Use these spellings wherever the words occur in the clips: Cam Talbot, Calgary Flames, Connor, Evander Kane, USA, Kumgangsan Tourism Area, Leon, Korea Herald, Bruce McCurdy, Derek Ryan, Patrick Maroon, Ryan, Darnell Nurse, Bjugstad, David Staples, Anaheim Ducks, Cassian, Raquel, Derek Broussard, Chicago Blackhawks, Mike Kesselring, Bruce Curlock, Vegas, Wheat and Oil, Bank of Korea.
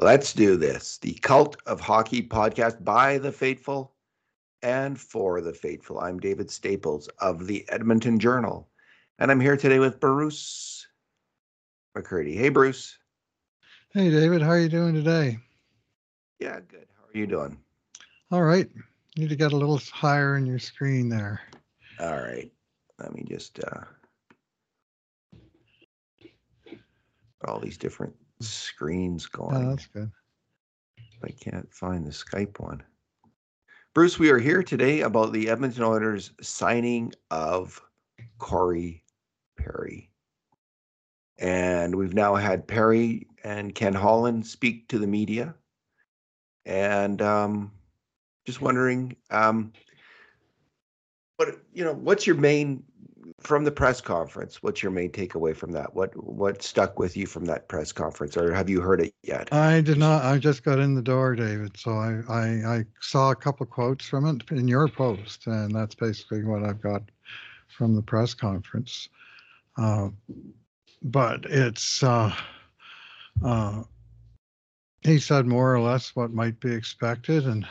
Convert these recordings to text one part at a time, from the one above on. Let's do this. The Cult of Hockey podcast by the faithful and for the faithful. I'm David Staples of the Edmonton Journal, and I'm here today with Bruce McCurdy. Hey, Bruce. Hey, David. How are you doing today? Yeah, good. How are you doing? All right. You need to get a little higher in your screen there. All right. Let me just... all these different screens going. Oh, that's good. I can't find the Skype one. Bruce, we are here today about the Edmonton Oilers signing of Corey Perry. And we've now had Perry and Ken Holland speak to the media. And just wondering, what's your main... From the press conference, what's your main takeaway from that? What stuck with you from that press conference, or have you heard it yet? I did not. I just got in the door, David. So I saw a couple of quotes from it in your post, and that's basically what I've got from the press conference. But it's he said more or less what might be expected, and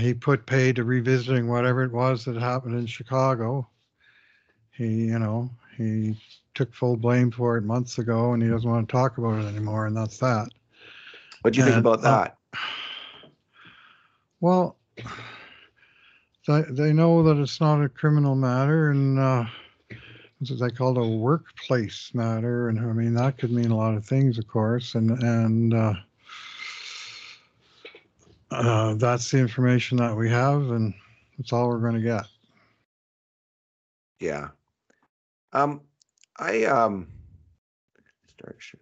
he put pay to revisiting whatever it was that happened in Chicago. He took full blame for it months ago, and he doesn't want to talk about it anymore, and that's that. What do you think about that? Well, they know that it's not a criminal matter, and it's what they call a workplace matter, and I mean that could mean a lot of things, of course, and that's the information that we have, and it's all we're going to get. Yeah. I start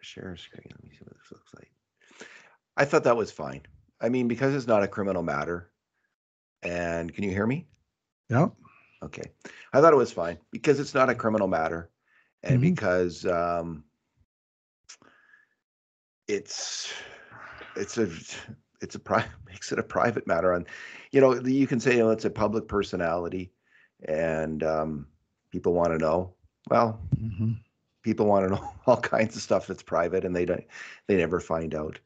share screen. Let me see what this looks like. I thought that was fine. I mean, because it's not a criminal matter. And can you hear me? Yep. Okay. I thought it was fine because it's not a criminal matter, and because makes it a private matter. And you can say it's a public personality, and people want to know. Well, people want to know all kinds of stuff that's private, and they never find out.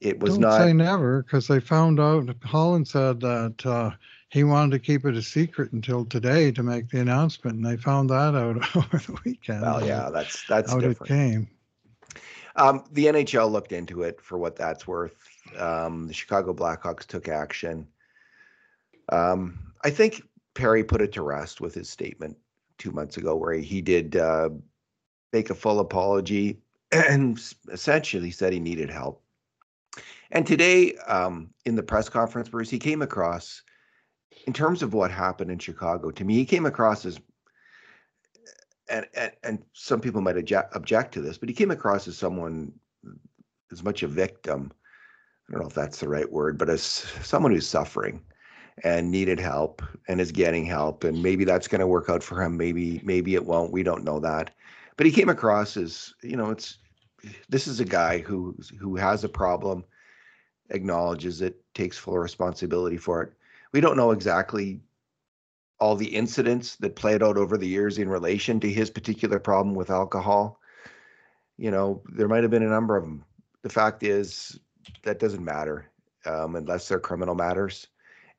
It was not. Don't say never, because they found out. Holland said that he wanted to keep it a secret until today to make the announcement, and they found that out over the weekend. Well, yeah, that's different. Out it came. The NHL looked into it for what that's worth. The Chicago Blackhawks took action. I think Perry put it to rest with his statement 2 months ago, where he did make a full apology and essentially said he needed help. And today, in the press conference, Bruce, he came across, in terms of what happened in Chicago, to me, he came across as, and some people might object to this, but he came across as someone, as much a victim, I don't know if that's the right word, but as someone who's suffering and needed help and is getting help, and maybe that's going to work out for him, maybe it won't, we don't know that, but he came across as, this is a guy who has a problem, acknowledges it, takes full responsibility for it. We don't know exactly all the incidents that played out over the years in relation to his particular problem with alcohol. There might have been a number of them. The fact is that doesn't matter unless they're criminal matters.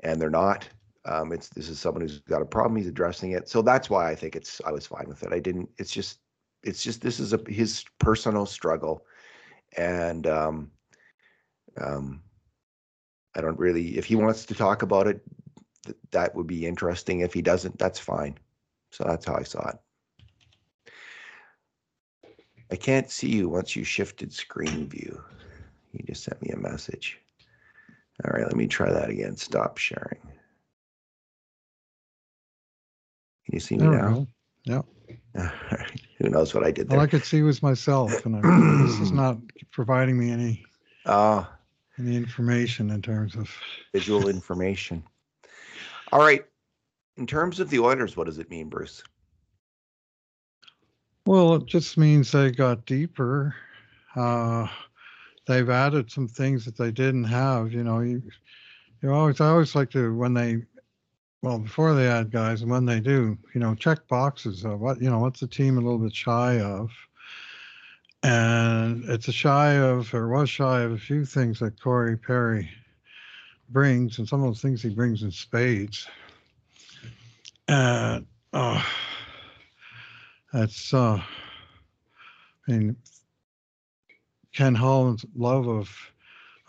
And they're not. This is someone who's got a problem. He's addressing it. So that's why I think I was fine with it. It's just this is his personal struggle, and I don't really. If he wants to talk about it, that would be interesting. If he doesn't, that's fine. So that's how I saw it. I can't see you once you shifted screen view. You just sent me a message. All right, let me try that again. Stop sharing. Can you see me now? Yeah. All right. Who knows what I did there? All I could see was myself, and this is not providing me any information in terms of visual information. All right. In terms of the Oilers, what does it mean, Bruce? Well, it just means they got deeper. They've added some things that they didn't have. I always like to, before they add guys and when they do, check boxes of what's the team a little bit shy of, And it's was shy of a few things that Corey Perry brings, and some of those things he brings in spades. And I mean, Ken Holland's love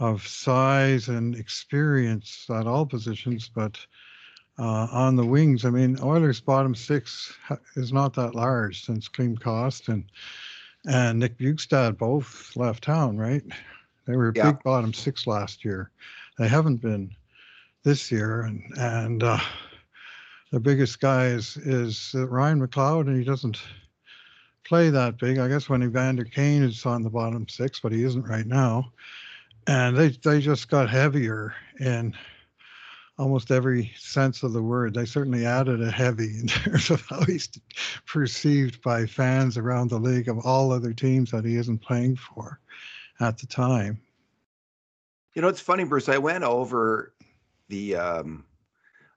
of size and experience at all positions, but on the wings, I mean, Oilers' bottom six is not that large since Clem Cost and Nick Bjugstad both left town, right? They were big bottom six last year. They haven't been this year, and the biggest guy is Ryan McLeod, and he doesn't play that big. I guess when Evander Kane is on the bottom six, but he isn't right now. And they just got heavier in almost every sense of the word. They certainly added a heavy in terms of how he's perceived by fans around the league of all other teams that he isn't playing for at the time. You know, it's funny, Bruce, I went over the, I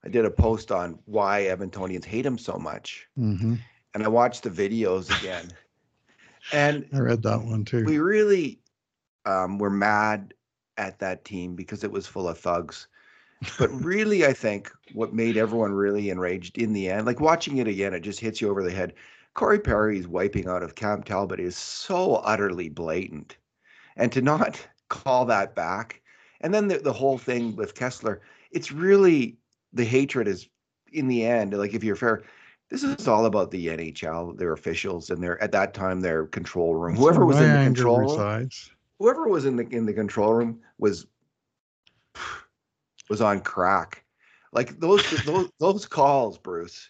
did a post on why Edmontonians hate him so much. Mm-hmm. And I watched the videos again. And I read that one too. We really were mad at that team because it was full of thugs. But really, I think what made everyone really enraged in the end, like watching it again, it just hits you over the head. Corey Perry's wiping out of Cam Talbot is so utterly blatant. And to not call that back. And then the whole thing with Kesler, it's really, the hatred is in the end, like if you're fair, this is all about the NHL, their officials, and their, at that time, their control room. Whoever was in the control room, whoever was in the control room was on crack. Like those calls, Bruce.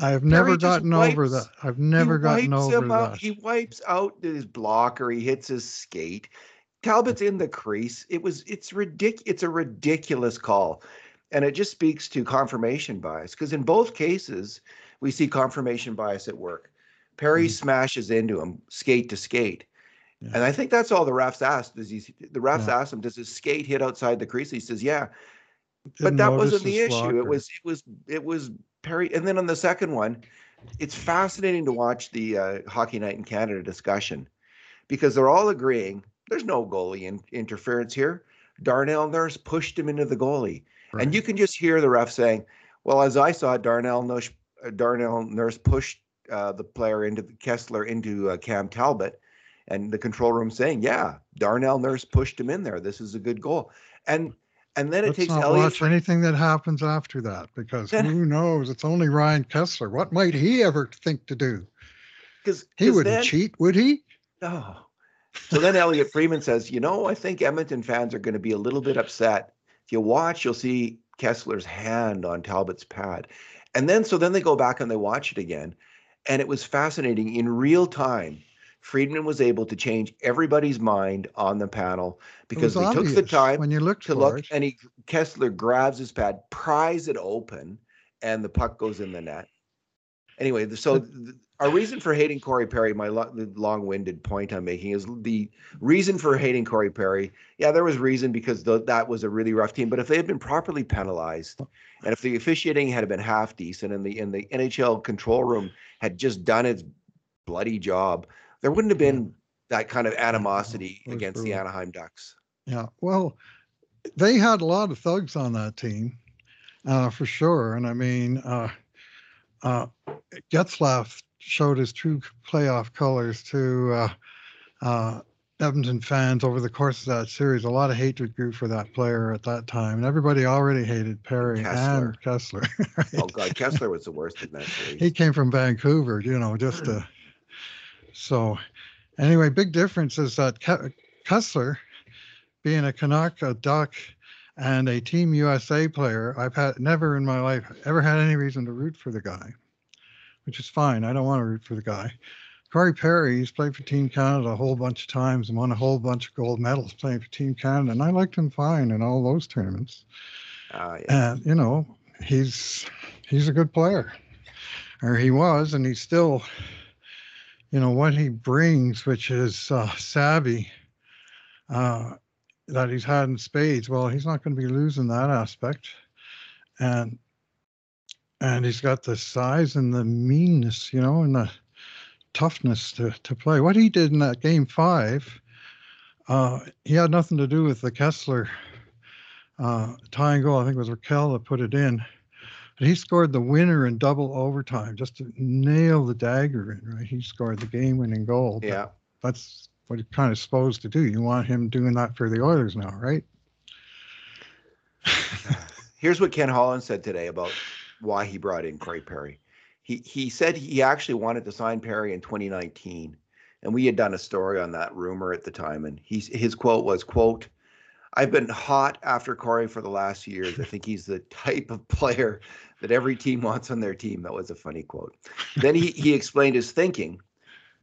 I've never gotten over that. I've never gotten over that. He wipes out his blocker. He hits his skate. Talbot's in the crease. It's a ridiculous call. And it just speaks to confirmation bias, because in both cases, we see confirmation bias at work. Perry smashes into him, skate to skate. Yeah. And I think that's all the refs asked. Asked him, does his skate hit outside the crease? He says, yeah. But that wasn't the issue. Blocker. It was Perry. And then on the second one, it's fascinating to watch the Hockey Night in Canada discussion, because they're all agreeing there's no goalie interference here. Darnell Nurse pushed him into the goalie. Right. And you can just hear the ref saying, well, as I saw, Darnell Nurse pushed the player into Kesler into Cam Talbot. And the control room saying, yeah, Darnell Nurse pushed him in there. This is a good goal. And then let's it takes not Elliot. Watch anything that happens after that, because who knows? It's only Ryan Kesler. What might he ever think to do? Because he wouldn't cheat, would he? No. So then Elliot Freeman says, you know, I think Edmonton fans are going to be a little bit upset. If you watch, you'll see Kessler's hand on Talbot's pad. And then, so then they go back and they watch it again. And it was fascinating in real time. Friedman was able to change everybody's mind on the panel because he took the time when you to look, and Kesler grabs his pad, pries it open, and the puck goes in the net. Anyway, so our reason for hating Corey Perry, the long-winded point I'm making is the reason for hating Corey Perry. Yeah, there was reason because that was a really rough team, but if they had been properly penalized, and if the officiating had been half decent, and the NHL control room had just done its bloody job, there wouldn't have been that kind of animosity against the Anaheim Ducks. Yeah, well, they had a lot of thugs on that team, for sure. And I mean, Getzlaf showed his true playoff colors to Edmonton fans over the course of that series. A lot of hatred grew for that player at that time. And everybody already hated Perry and Kesler. Right? Oh, God, Kesler was the worst in that series. He came from Vancouver, you know, just to... So anyway, big difference is that Kesler, being a Canuck, a Duck, and a Team USA player, I've had never in my life ever had any reason to root for the guy, which is fine. I don't want to root for the guy. Corey Perry, he's played for Team Canada a whole bunch of times and won a whole bunch of gold medals playing for Team Canada, and I liked him fine in all those tournaments. And, you know, he's a good player. Or he was, and he's still... You know, what he brings, which is savvy, that he's had in spades, well, he's not going to be losing that aspect. And he's got the size and the meanness, you know, and the toughness to play. What he did in that game five, he had nothing to do with the Kesler tying goal. I think it was Raquel that put it in. But he scored the winner in double overtime just to nail the dagger in, right? He scored the game-winning goal. Yeah. That's what he's kind of supposed to do. You want him doing that for the Oilers now, right? Here's what Ken Holland said today about why he brought in Corey Perry. He said he actually wanted to sign Perry in 2019, and we had done a story on that rumor at the time, and his quote was, quote, "I've been hot after Corey for the last years. I think he's the type of player that every team wants on their team." That was a funny quote. Then he explained his thinking.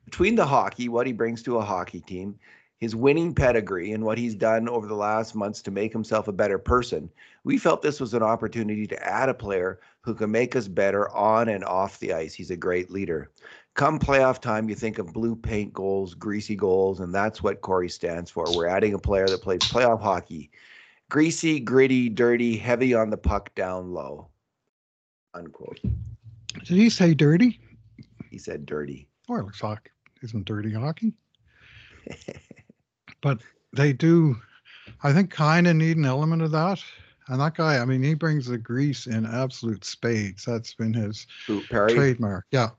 Between the hockey, what he brings to a hockey team, his winning pedigree, and what he's done over the last months to make himself a better person, we felt this was an opportunity to add a player who can make us better on and off the ice. He's a great leader. Come playoff time, you think of blue paint goals, greasy goals, and that's what Corey stands for. We're adding a player that plays playoff hockey. Greasy, gritty, dirty, heavy on the puck, down low. Unquote. Did he say dirty? He said dirty. Oilers hockey isn't dirty hockey. But they do, I think, kind of need an element of that. And that guy, I mean, he brings the grease in absolute spades. That's been his trademark. Yeah.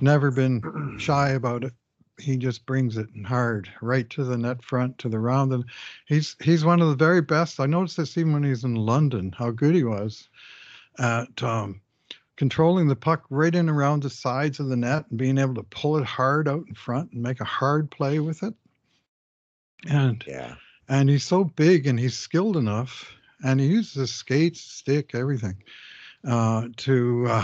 Never been shy about it. He just brings it hard, right to the net front, to the round. And he's one of the very best. I noticed this even when he's in London, how good he was at controlling the puck right in around the sides of the net and being able to pull it hard out in front and make a hard play with it. And he's so big and he's skilled enough, and he uses his skates, stick, everything, to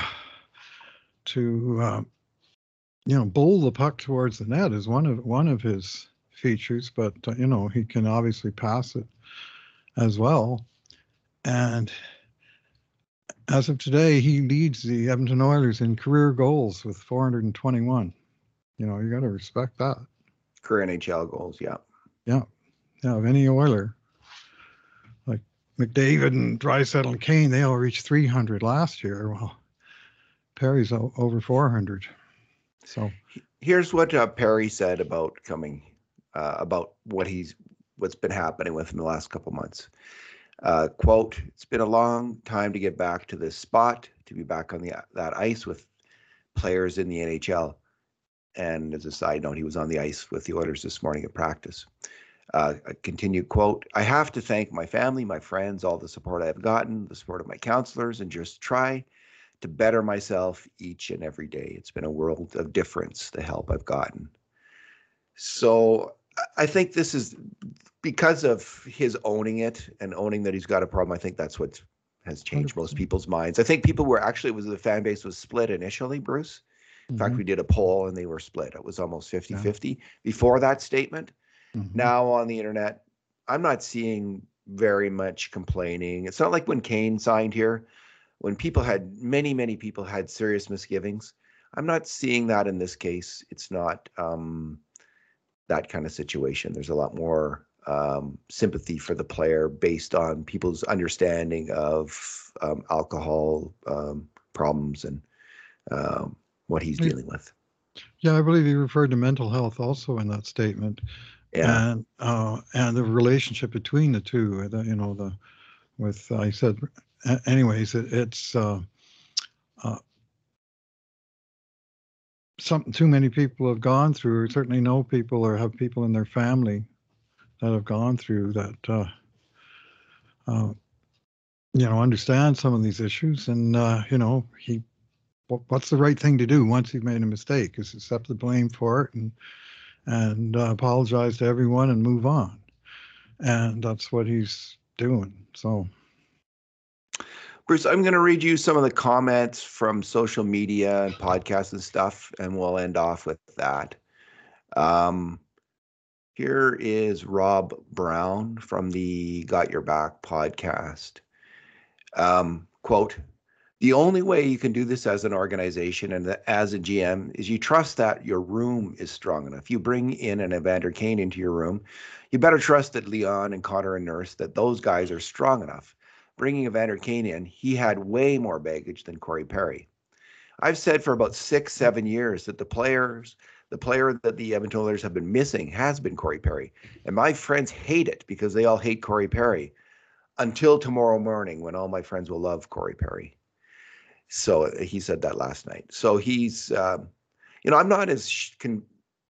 you know, bowl the puck towards the net is one of his features. But you know, he can obviously pass it as well. And as of today, he leads the Edmonton Oilers in career goals with 421. You know, you got to respect that. Career NHL goals, yeah. Yeah, yeah. Of any Oiler, like McDavid and Draisaitl and Kane, they all reached 300 last year. Well, Perry's over 400. So here's what Perry said about coming, about what's been happening with him the last couple months. Quote: "It's been a long time to get back to this spot, to be back on that ice with players in the NHL." And as a side note, he was on the ice with the Oilers this morning at practice. A continued quote: "I have to thank my family, my friends, all the support I've gotten, the support of my counselors, and just try to better myself each and every day. It's been a world of difference, the help I've gotten." So I think this is because of his owning it and owning that he's got a problem. I think that's what has changed 100%. Most people's minds. I think people were actually, the fan base was split initially, Bruce. In fact, we did a poll and they were split. It was almost 50-50 before that statement. Mm-hmm. Now on the internet, I'm not seeing very much complaining. It's not like when Kane signed here, when people had, many people had serious misgivings. I'm not seeing that in this case. It's not that kind of situation. There's a lot more sympathy for the player based on people's understanding of alcohol problems and what he's dealing with. Yeah, I believe he referred to mental health also in that statement. Yeah. And the relationship between the two, you know, I said, anyways, it's something too many people have gone through, or certainly know people or have people in their family that have gone through that, you know, understand some of these issues. And, you know, what's the right thing to do once you've made a mistake is accept the blame for it and apologize to everyone and move on. And that's what he's doing. So, Bruce, I'm going to read you some of the comments from social media and podcasts and stuff, and we'll end off with that. Here is Rob Brown from the Got Your Back podcast. Quote: "The only way you can do this as an organization and as a GM is you trust that your room is strong enough. You bring in an Evander Kane into your room. You better trust that Leon and Connor and Nurse, that those guys are strong enough. Bringing Evander Kane in, he had way more baggage than Corey Perry. I've said for about 6-7 years that the player that the Edmonton Oilers have been missing has been Corey Perry. And my friends hate it because they all hate Corey Perry until tomorrow morning when all my friends will love Corey Perry. So he said that last night. So he's, I'm not as,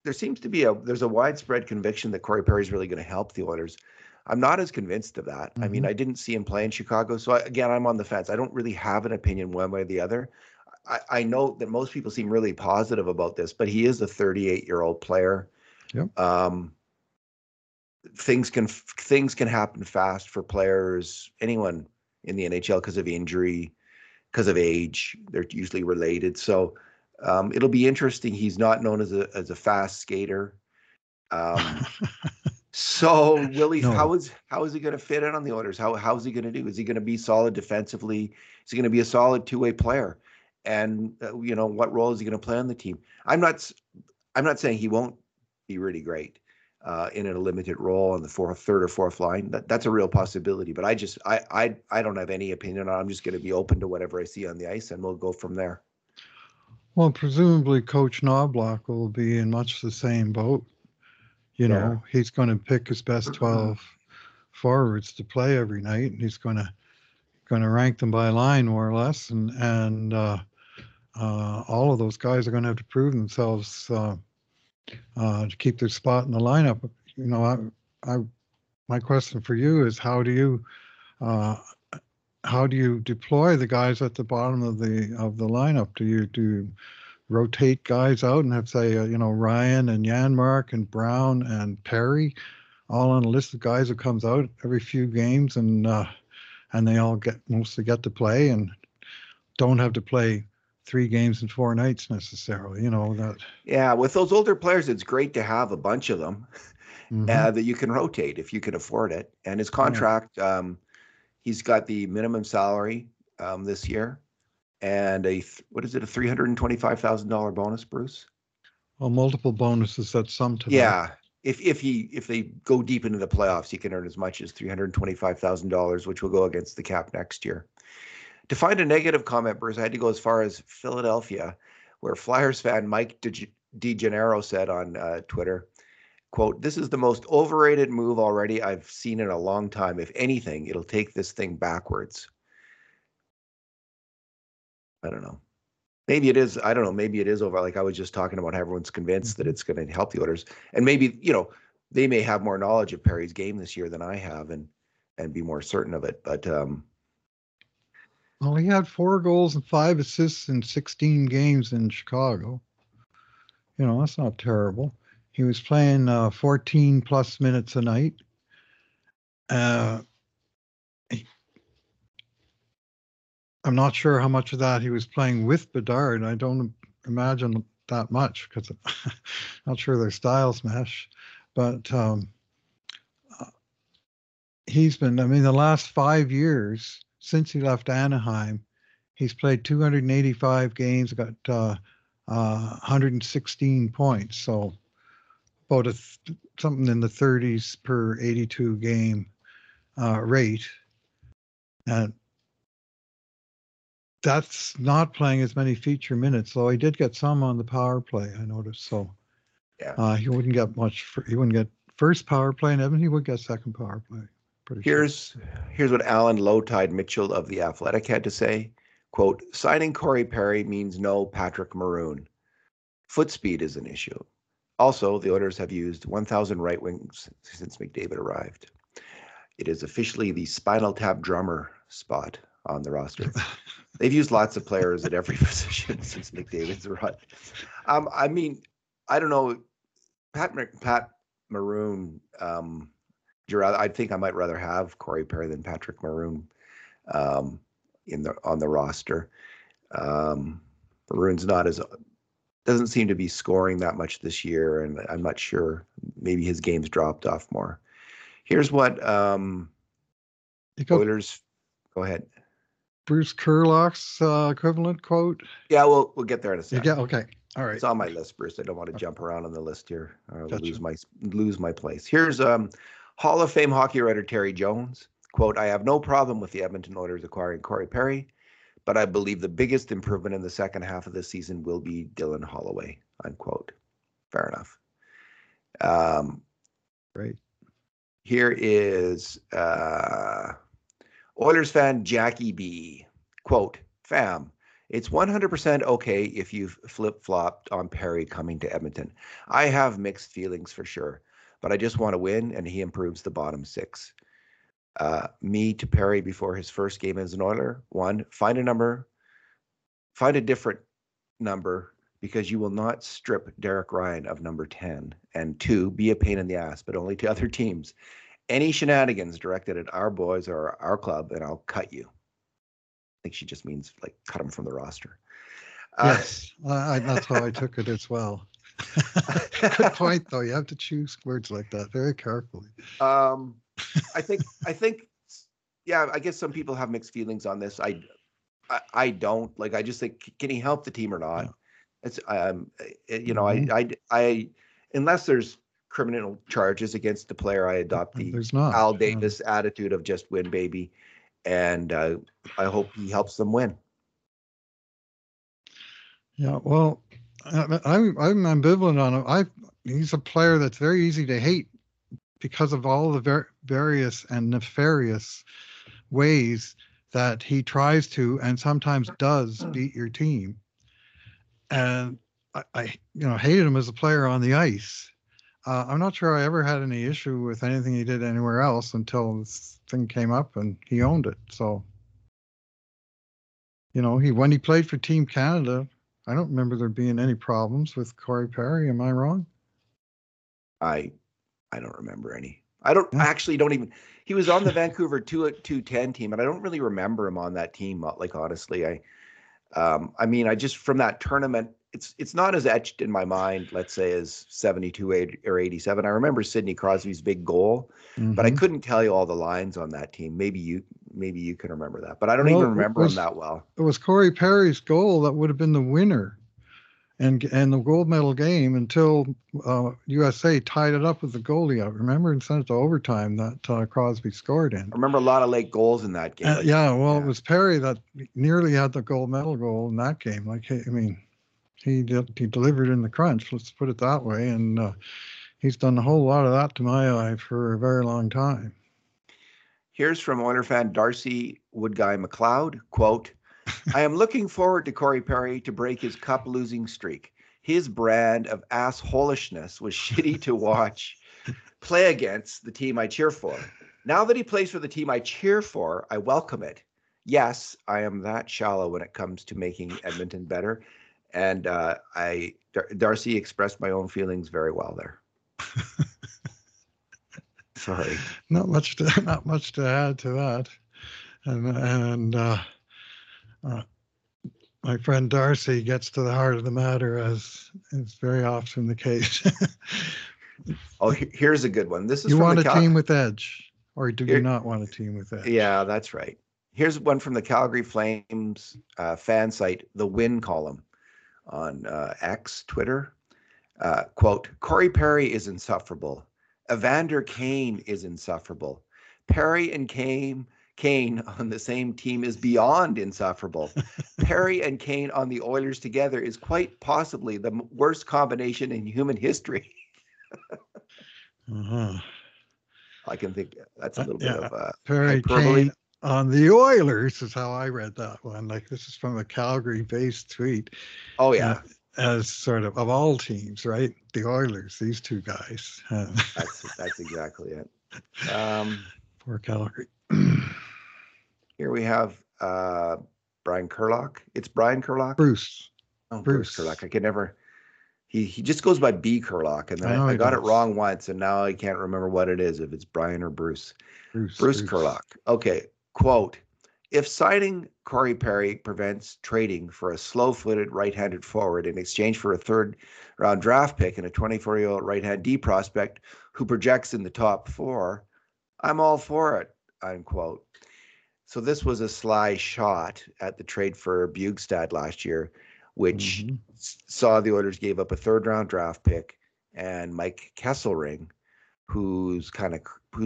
there seems to be there's a widespread conviction that Corey Perry's really going to help the Oilers. I'm not as convinced of that. Mm-hmm. I mean, I didn't see him play in Chicago. So I'm on the fence. I don't really have an opinion one way or the other. I know that most people seem really positive about this, but he is a 38-year-old player. Yep. Things can happen fast for players, anyone in the NHL, because of injury, because of age. They're usually related. So it'll be interesting. He's not known as a fast skater. So Willie, no. How is he going to fit in on the Oilers? How is he going to do? Is he going to be solid defensively? Is he going to be a solid two-way player? And what role is he going to play on the team? I'm not saying he won't be really great in a limited role on the third or fourth line. That's a real possibility. But I don't have any opinion on it. I'm just going to be open to whatever I see on the ice, and we'll go from there. Well, presumably Coach Knobloch will be in much the same boat. He's going to pick his best 12 forwards to play every night, and he's going to rank them by line, more or less, and all of those guys are going to have to prove themselves to keep their spot in the lineup. My question for you is, how do you deploy the guys at the bottom of the lineup? Do you rotate guys out and have, say, Ryan and Janmark and Brown and Perry, all on a list of guys who comes out every few games and they all mostly get to play and don't have to play 3 games in 4 nights necessarily, that. Yeah, with those older players, it's great to have a bunch of them that you can rotate if you can afford it. And his contract, he's got the minimum salary this year and a $325,000 bonus, Bruce? Well, multiple bonuses that sum to that. If they go deep into the playoffs, he can earn as much as $325,000, which will go against the cap next year. To find a negative comment, Bruce, I had to go as far as Philadelphia, where Flyers fan Mike DeGennaro said on Twitter, quote, "This is the most overrated move already I've seen in a long time. If anything, it'll take this thing backwards." I don't know. Maybe it is. I don't know. Maybe it is over. Like I was just talking about, how everyone's convinced that it's going to help the Oilers, and maybe they may have more knowledge of Perry's game this year than I have, and be more certain of it. But well, he had 4 goals and 5 assists in 16 games in Chicago. That's not terrible. He was playing 14 plus minutes a night. I'm not sure how much of that he was playing with Bedard. I don't imagine that much because I'm not sure their styles mesh. But he's been, the last 5 years since he left Anaheim, he's played 285 games, got 116 points. So about something in the 30s per 82 game rate. And that's not playing as many feature minutes, though he did get some on the power play, I noticed. So he wouldn't get much. He wouldn't get first power play, and Evan, he would get second power play. Here's what Alan Lowtide Mitchell of The Athletic had to say. Quote, "Signing Corey Perry means no Patrick Maroon. Foot speed is an issue. Also, the Oilers have used 1,000 right wings since McDavid arrived. It is officially the spinal tap drummer spot on the roster." They've used lots of players at every position since McDavid's run. I don't know. Pat Maroon, I think I might rather have Corey Perry than Patrick Maroon on the roster. Maroon's doesn't seem to be scoring that much this year, and I'm not sure. Maybe his game's dropped off more. Here's what Oilers. Go ahead. Bruce Curlock's equivalent quote? Yeah, we'll get there in a second. Yeah, okay. All right. It's on my list, Bruce. I don't want to jump around on the list here. Or gotcha. lose my place. Here's Hall of Fame hockey writer Terry Jones. Quote, "I have no problem with the Edmonton Oilers acquiring Corey Perry, but I believe the biggest improvement in the second half of the season will be Dylan Holloway, unquote. Fair enough. Right. Here is Oilers fan Jackie B. Quote, fam, it's 100% okay if you've flip-flopped on Perry coming to Edmonton. I have mixed feelings for sure, but I just want to win, and he improves the bottom six. Me to Perry before his first game as an Oiler. One, find a different number, because you will not strip Derek Ryan of number 10. And two, be a pain in the ass, but only to other teams. Any shenanigans directed at our boys or our club, and I'll cut you. I think she just means like cut them from the roster. Yes, that's how I took it as well. Good point, though. You have to choose words like that very carefully. I think, yeah. I guess some people have mixed feelings on this. I don't like. I just think, can he help the team or not? Yeah. It's unless there's criminal charges against the player, I adopt the Al Davis attitude of just win, baby. And I hope he helps them win. Yeah, well, I'm ambivalent on him. He's a player that's very easy to hate because of all the various and nefarious ways that he tries to and sometimes does beat your team. And I hated him as a player on the ice. I'm not sure I ever had any issue with anything he did anywhere else until this thing came up and he owned it. So, when he played for Team Canada, I don't remember there being any problems with Corey Perry. Am I wrong? I don't remember any. He was on the Vancouver 210 team, and I don't really remember him on that team. Like, honestly, I just, from that tournament, it's not as etched in my mind, let's say, as 72 or 87. I remember Sidney Crosby's big goal, but I couldn't tell you all the lines on that team. Maybe you can remember that, but I don't even remember him that well. It was Corey Perry's goal that would have been the winner and the gold medal game until USA tied it up with the goalie. I remember and sent it to overtime that Crosby scored in. I remember a lot of late goals in that game. It was Perry that nearly had the gold medal goal in that game. He delivered in the crunch, let's put it that way, and he's done a whole lot of that to my eye for a very long time. Here's from Oiler fan Darcy Woodguy McLeod, quote, I am looking forward to Corey Perry to break his cup losing streak. His brand of assholishness was shitty to watch play against the team I cheer for. Now that he plays for the team I cheer for, I welcome it. Yes, I am that shallow when it comes to making Edmonton better. And Darcy expressed my own feelings very well there. Sorry, not much to add to that. And my friend Darcy gets to the heart of the matter, as is very often the case. Oh, here's a good one. This is team with edge, or do you not want a team with edge? Yeah, that's right. Here's one from the Calgary Flames fan site, the Win Column, on X, Twitter. Quote, Corey Perry is insufferable. Evander Kane is insufferable. Perry and Kane on the same team is beyond insufferable. Perry and Kane on the Oilers together is quite possibly the worst combination in human history. Uh-huh. I can think that's a little bit of Perry hyperbole. Kane on the Oilers is how I read that one. Like, this is from a Calgary-based tweet. Oh, yeah. As sort of all teams, right? The Oilers, these two guys. That's exactly it. Poor Calgary. Here we have Brian Curlock. It's Brian Curlock? Bruce. Oh, Bruce Curlock. I can never... He just goes by B. Curlock, and I got it wrong once, and now I can't remember what it is, if it's Brian or Bruce. Bruce Curlock. Okay. Quote, if signing Corey Perry prevents trading for a slow-footed right-handed forward in exchange for a third-round draft pick and a 24-year-old right-hand D prospect who projects in the top four, I'm all for it, unquote. So this was a sly shot at the trade for Bjugstad last year, which saw the Oilers gave up a third-round draft pick and Mike Kesselring, who's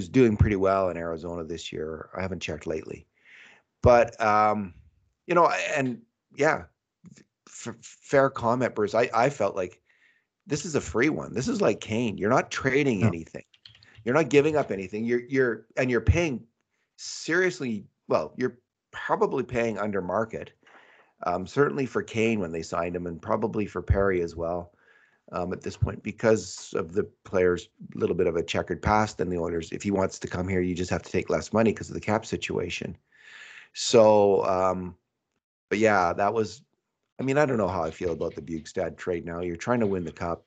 doing pretty well in Arizona this year. I haven't checked lately, but you know, and yeah, fair comment, Bruce. I felt like this is a free one. This is like Kane. You're not trading anything. You're not giving up anything. You're paying seriously. Well, you're probably paying under market. Certainly for Kane when they signed him, and probably for Perry as well. At this point, because of the player's little bit of a checkered past and the Oilers, if he wants to come here, you just have to take less money because of the cap situation. So, but yeah, that was, I mean, I don't know how I feel about the Bjugstad trade now. You're trying to win the cup.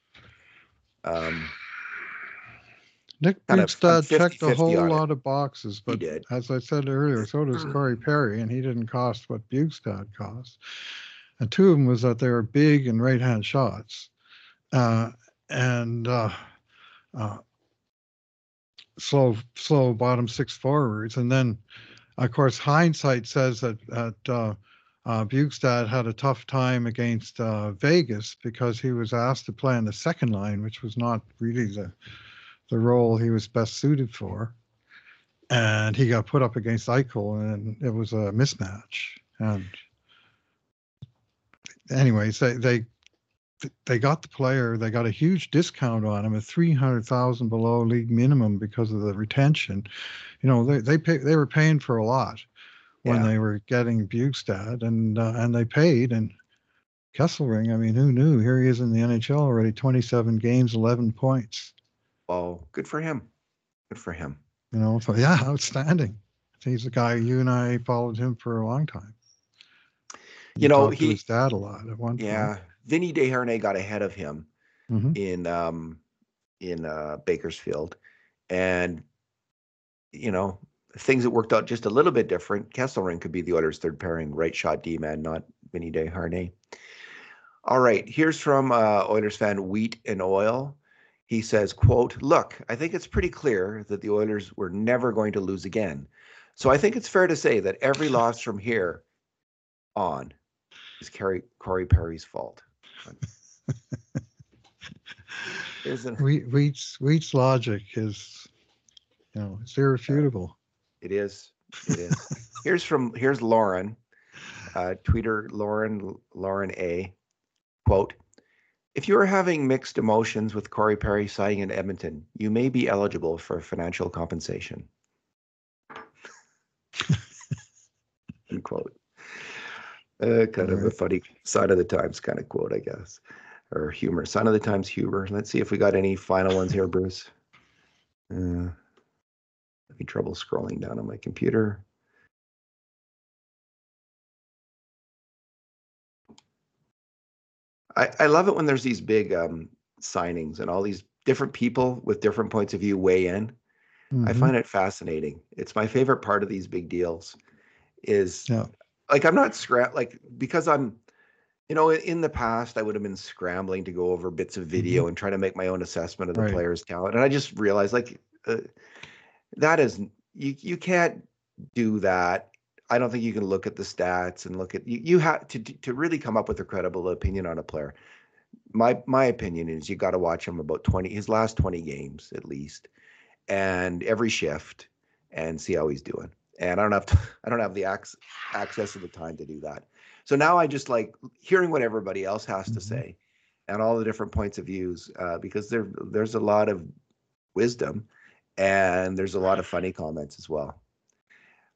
Nick Bjugstad checked a whole lot of boxes, but as I said earlier, so does Corey Perry, and he didn't cost what Bjugstad cost. And two of them was that they were big and right-hand shots. And slow bottom six forwards. And then, of course, hindsight says that Bjugstad had a tough time against Vegas because he was asked to play on the second line, which was not really the role he was best suited for. And he got put up against Eichel, and it was a mismatch. And anyways, they got the player. They got a huge discount on him at $300,000 below league minimum because of the retention. You know, they were paying for a lot when they were getting Bjugstad, and they paid. And Kesselring, I mean, who knew? Here he is in the NHL already, 27 games, 11 points. Oh, good for him. Good for him. You know, so yeah, outstanding. He's a guy you and I followed him for a long time. You know, he talked to his dad a lot at one point. Yeah. Vinny Deharnais got ahead of him in Bakersfield, and you know, things that worked out just a little bit different. Kesselring could be the Oilers' third pairing right shot D-man, not Vinny Deharnais. All right, here's from Oilers fan Wheat and Oil. He says, quote, "Look, I think it's pretty clear that the Oilers were never going to lose again. So I think it's fair to say that every loss from here on is Corey Perry's fault." Wheat's logic is, you know, it's irrefutable. It is. Here's Lauren, tweeter Lauren A. Quote, "If you are having mixed emotions with Corey Perry signing in Edmonton, you may be eligible for financial compensation." End quote. Kind of a funny sign of the times kind of quote, I guess, or humor. Sign of the times humor. Let's see if we got any final ones here, Bruce. Having trouble scrolling down on my computer. I love it when there's these big signings and all these different people with different points of view weigh in. Mm-hmm. I find it fascinating. It's my favorite part of these big deals is. Yeah. Like, I'm not because I'm, you know, in the past, I would have been scrambling to go over bits of video and try to make my own assessment of the player's talent. And I just realized, like, that is, you can't do that. I don't think you can look at the stats and look at, you have to really come up with a credible opinion on a player. My opinion is you got to watch him about his last 20 games at least, and every shift, and see how he's doing. And I don't have the access to the time to do that. So now I just like hearing what everybody else has to say and all the different points of views, because there's a lot of wisdom and there's a lot of funny comments as well.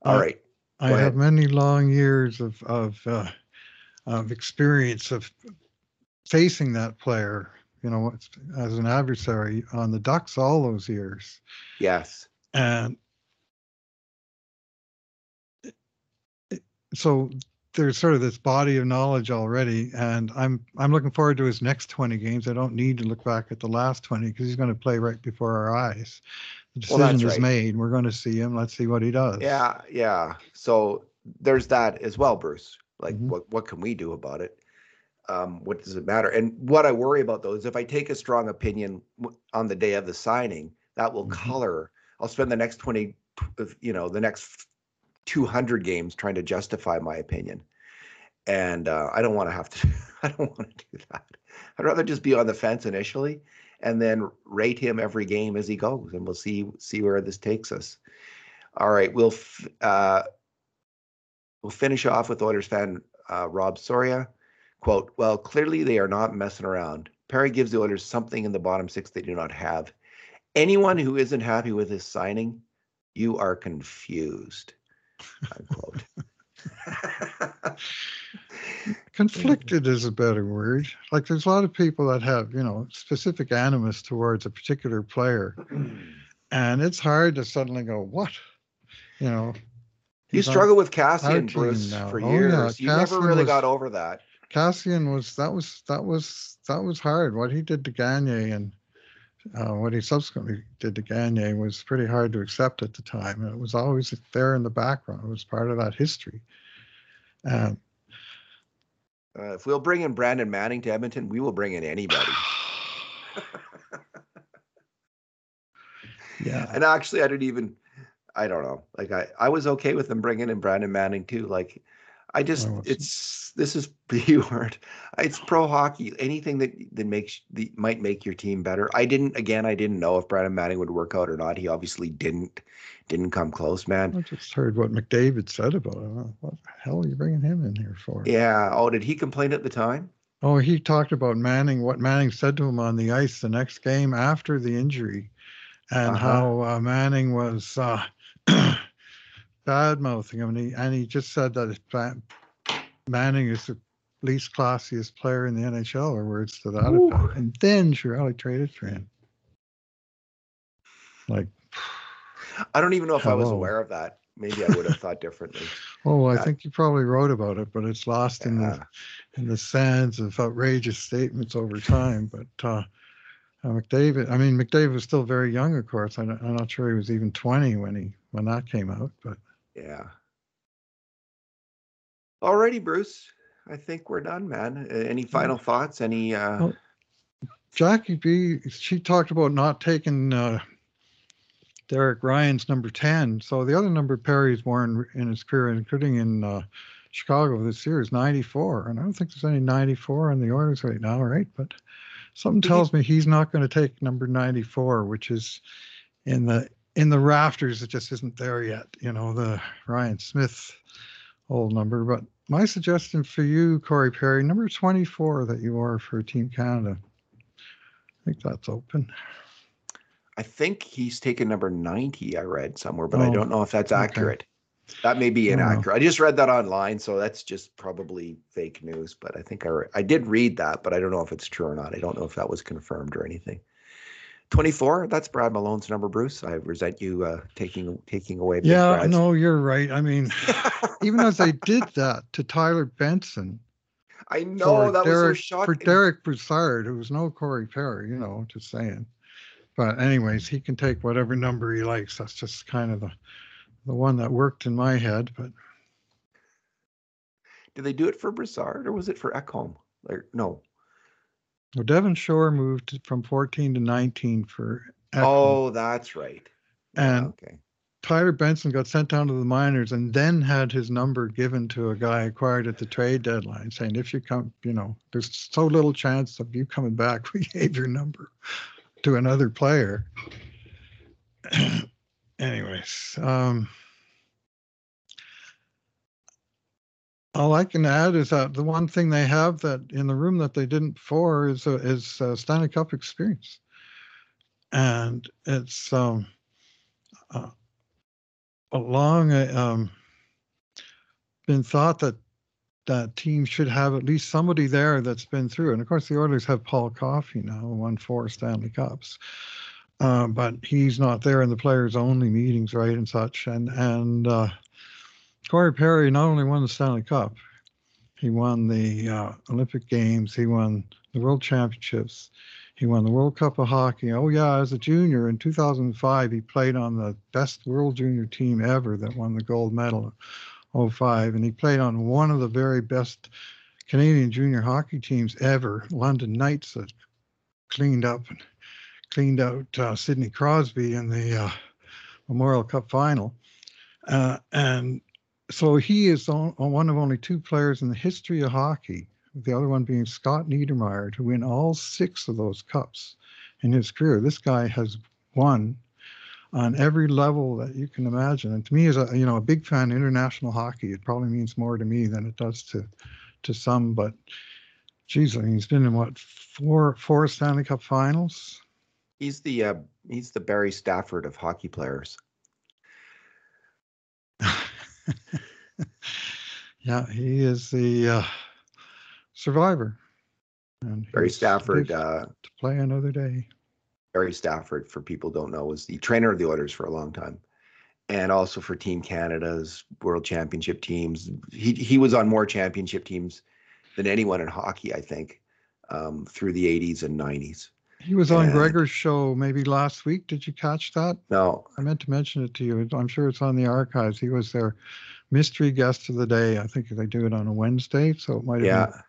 All right. I have many long years of experience of facing that player, you know, as an adversary on the Ducks all those years. Yes. And so there's sort of this body of knowledge already, and I'm looking forward to his next 20 games. I don't need to look back at the last 20 because he's going to play right before our eyes. The decision is made. We're going to see him. Let's see what he does. Yeah, yeah. So there's that as well, Bruce. Like, what can we do about it? What does it matter? And what I worry about, though, is if I take a strong opinion on the day of the signing, that will color. I'll spend the next 20, you know, the next 200 games trying to justify my opinion, and I don't want to have to. I don't want to do that. I'd rather just be on the fence initially, and then rate him every game as he goes, and we'll see where this takes us. All right, we'll We'll finish off with Oilers fan Rob Soria. Quote, well, clearly they are not messing around. Perry gives the Oilers something in the bottom six they do not have. Anyone who isn't happy with his signing, you are confused. Unquote. Conflicted is a better word. Like, there's a lot of people that have, you know, specific animus towards a particular player, and it's hard to suddenly go, what? You know, you struggled with Cassian, Bruce, for years. Yeah. You never really got over that. Cassian was hard. What he did to Gagné and what he subsequently did to Gagné was pretty hard to accept at the time, and it was always there in the background. It was part of that history. If we'll bring in Brandon Manning to Edmonton, we will bring in anybody. Yeah, and actually, I don't know. Like I was okay with them bringing in Brandon Manning too. Like I just, it's pro hockey. Anything that might make your team better. I didn't know if Brandon Manning would work out or not. He obviously didn't come close, man. I just heard what McDavid said about it. What the hell are you bringing him in here for? Yeah. Oh, did he complain at the time? Oh, he talked about Manning, what Manning said to him on the ice the next game after the injury, and how Manning was bad-mouthing him. And he just said that Manning is the least classiest player in the NHL, or words to that effect. And then Cirelli traded for him. Like, I don't even know if I was aware of that. Maybe I would have thought differently. Oh, I think you probably wrote about it, but it's lost in the sands of outrageous statements over time. But McDavid was still very young, of course. I'm not sure he was even 20 when that came out, but yeah. Alrighty, Bruce. I think we're done, man. Any final thoughts? Any? Well, Jackie B, she talked about not taking Derek Ryan's number 10. So the other number Perry's worn in his career, including in Chicago this year, is 94. And I don't think there's any 94 in the Oilers right now, right? But something tells me he's not going to take number 94, which is in the rafters. It just isn't there yet. You know, the Ryan Smith old number. But my suggestion for you, Corey Perry, number 24 that you are for Team Canada. I think that's open. I think he's taken number 90, I read somewhere, but I don't know if that's accurate. That may be inaccurate. I just read that online, so that's just probably fake news. But I think I did read that, but I don't know if it's true or not. I don't know if that was confirmed or anything. 24, that's Brad Malone's number, Bruce. I resent you taking away. Yeah, Brad's. No, you're right. I mean, even as they did that to Tyler Benson. I know, that was so shocking. For Derek Broussard, who was no Corey Perry, you know, just saying. But anyways, he can take whatever number he likes. That's just kind of the one that worked in my head. But did they do it for Broussard, or was it for Ekholm? Like, no. Well, Devon Shore moved from 14 to 19 for Ekholm. Oh, that's right. And Tyler Benson got sent down to the minors and then had his number given to a guy acquired at the trade deadline, saying, if you come, you know, there's so little chance of you coming back, we gave your number to another player. Anyways, all I can add is that the one thing they have that in the room that they didn't before is Stanley Cup experience, and it's been thought that that team should have at least somebody there that's been through. And of course, the Oilers have Paul Coffey now, won 4 Stanley Cups, but he's not there in the players-only meetings, right, and such. And Corey Perry not only won the Stanley Cup, he won the Olympic Games, he won the World Championships, he won the World Cup of Hockey. Oh, yeah, as a junior in 2005, he played on the best world junior team ever that won the gold medal in 2005, and he played on one of the very best Canadian junior hockey teams ever, London Knights, that cleaned out Sidney Crosby in the Memorial Cup final. So he is one of only 2 players in the history of hockey, the other one being Scott Niedermayer, to win all 6 of those cups in his career. This guy has won on every level that you can imagine. And to me, as a, you know, a big fan of international hockey, it probably means more to me than it does to some. But geez, I mean, he's been in what, four Stanley Cup finals. He's the Barry Stafford of hockey players. Yeah, he is the survivor. And Barry Stafford to play another day. Barry Stafford, for people who don't know, was the trainer of the Oilers for a long time, and also for Team Canada's World Championship teams. He was on more championship teams than anyone in hockey, I think, through the 80s and 90s. He was on Gregor's show maybe last week. Did you catch that? No. I meant to mention it to you. I'm sure it's on the archives. He was their mystery guest of the day. I think they do it on a Wednesday, so it might have been.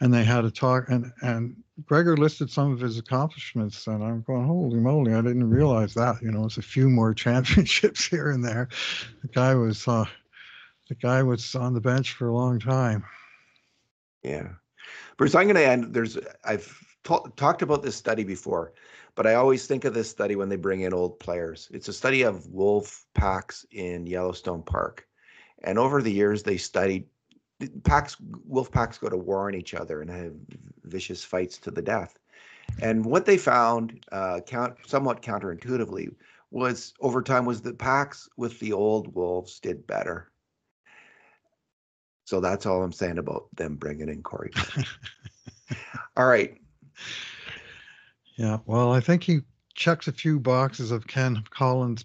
And they had a talk, and Gregor listed some of his accomplishments, and I'm going, holy moly, I didn't realize that. You know, it's a few more championships here and there. The guy was on the bench for a long time. Yeah. Bruce, I'm going to end. I've talked about this study before, but I always think of this study when they bring in old players. It's a study of wolf packs in Yellowstone Park. And over the years, they studied wolf packs go to war on each other and have vicious fights to the death. And what they found, somewhat counterintuitively, was over time was the packs with the old wolves did better. So that's all I'm saying about them bringing in Corey. All right. Yeah, well, I think he checks a few boxes of Ken Holland's